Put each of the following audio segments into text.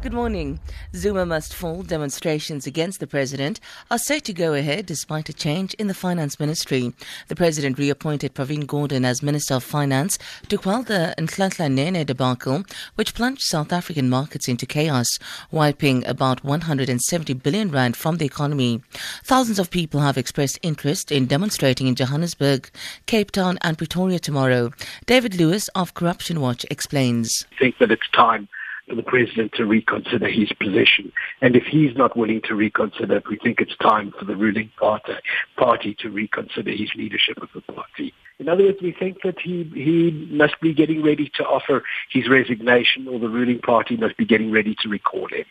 Good morning. Zuma must fall. Demonstrations against the president are set to go ahead despite a change in the Finance Ministry. The president reappointed Pravin Gordhan as Minister of Finance to quell the Nhlanhla Nene debacle, which plunged South African markets into chaos, wiping about 170 billion rand from the economy. Thousands of people have expressed interest in demonstrating in Johannesburg, Cape Town and Pretoria tomorrow. David Lewis of Corruption Watch explains. I think that it's time for the president to reconsider his position. And if he's not willing to reconsider, we think it's time for the ruling party to reconsider his leadership of the party. In other words, we think that he must be getting ready to offer his resignation, or the ruling party must be getting ready to recall him.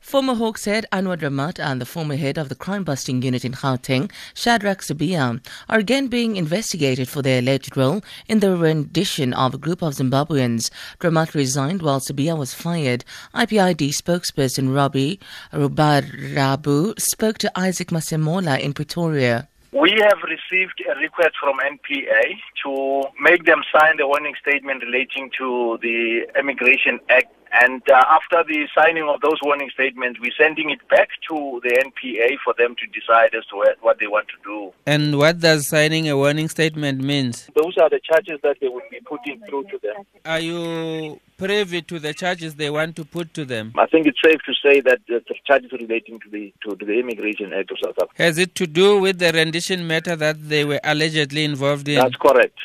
Former Hawks head Anwar Dramat and the former head of the crime-busting unit in Gauteng, Shadrack Sibiya, are again being investigated for their alleged role in the rendition of a group of Zimbabweans. Dramat resigned while Sibiya was fired. IPID spokesperson Robbie Rubarabu spoke to Isaac Masemola in Pretoria. We have received a request from NPA to make them sign the warning statement relating to the Immigration Act. And after the signing of those warning statements, we're sending it back to the NPA for them to decide as to what they want to do. And what does signing a warning statement mean? Those are the charges that they would be putting through to them. Are you privy to the charges they want to put to them? I think it's safe to say that the charges relating to the Immigration Act of South Africa. Has it to do with the rendition matter that they were allegedly involved in? That's correct.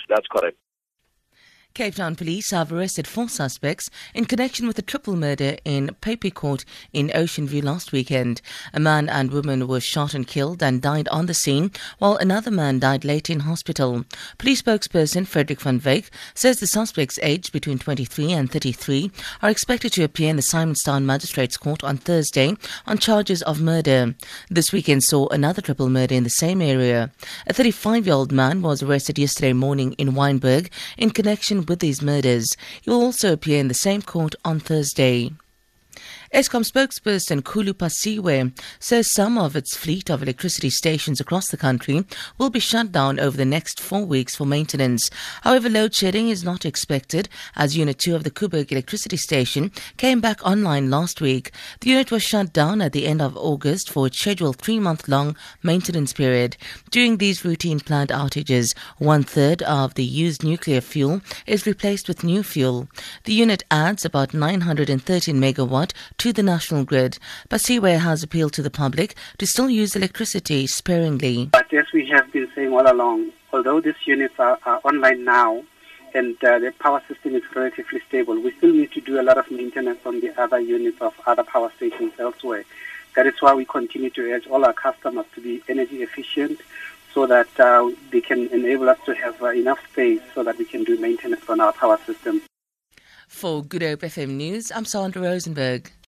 Cape Town police have arrested 4 suspects in connection with a triple murder in Papi Court in Ocean View last weekend. A man and woman were shot and killed and died on the scene, while another man died later in hospital. Police spokesperson Frederick van Veyck says the suspects, aged between 23 and 33, are expected to appear in the Simonstown Magistrates Court on Thursday on charges of murder. This weekend saw another triple murder in the same area. A 35-year-old man was arrested yesterday morning in Wynberg in connection with these murders. He will also appear in the same court on Thursday. Eskom spokesperson Kulupasiwe says some of its fleet of electricity stations across the country will be shut down over the next 4 weeks for maintenance. However, load shedding is not expected, as Unit 2 of the Koeberg electricity station came back online last week. The unit was shut down at the end of August for its scheduled 3-month-long maintenance period. During these routine plant outages, 1/3 of the used nuclear fuel is replaced with new fuel. The unit adds about 913 megawatt to the national grid. Pasiwe has appealed to the public to still use electricity sparingly. But as we have been saying all along, although these units are online now and the power system is relatively stable, we still need to do a lot of maintenance on the other units of other power stations elsewhere. That is why we continue to urge all our customers to be energy efficient, so that they can enable us to have enough space so that we can do maintenance on our power system. For Good Hope FM News, I'm Sandra Rosenberg.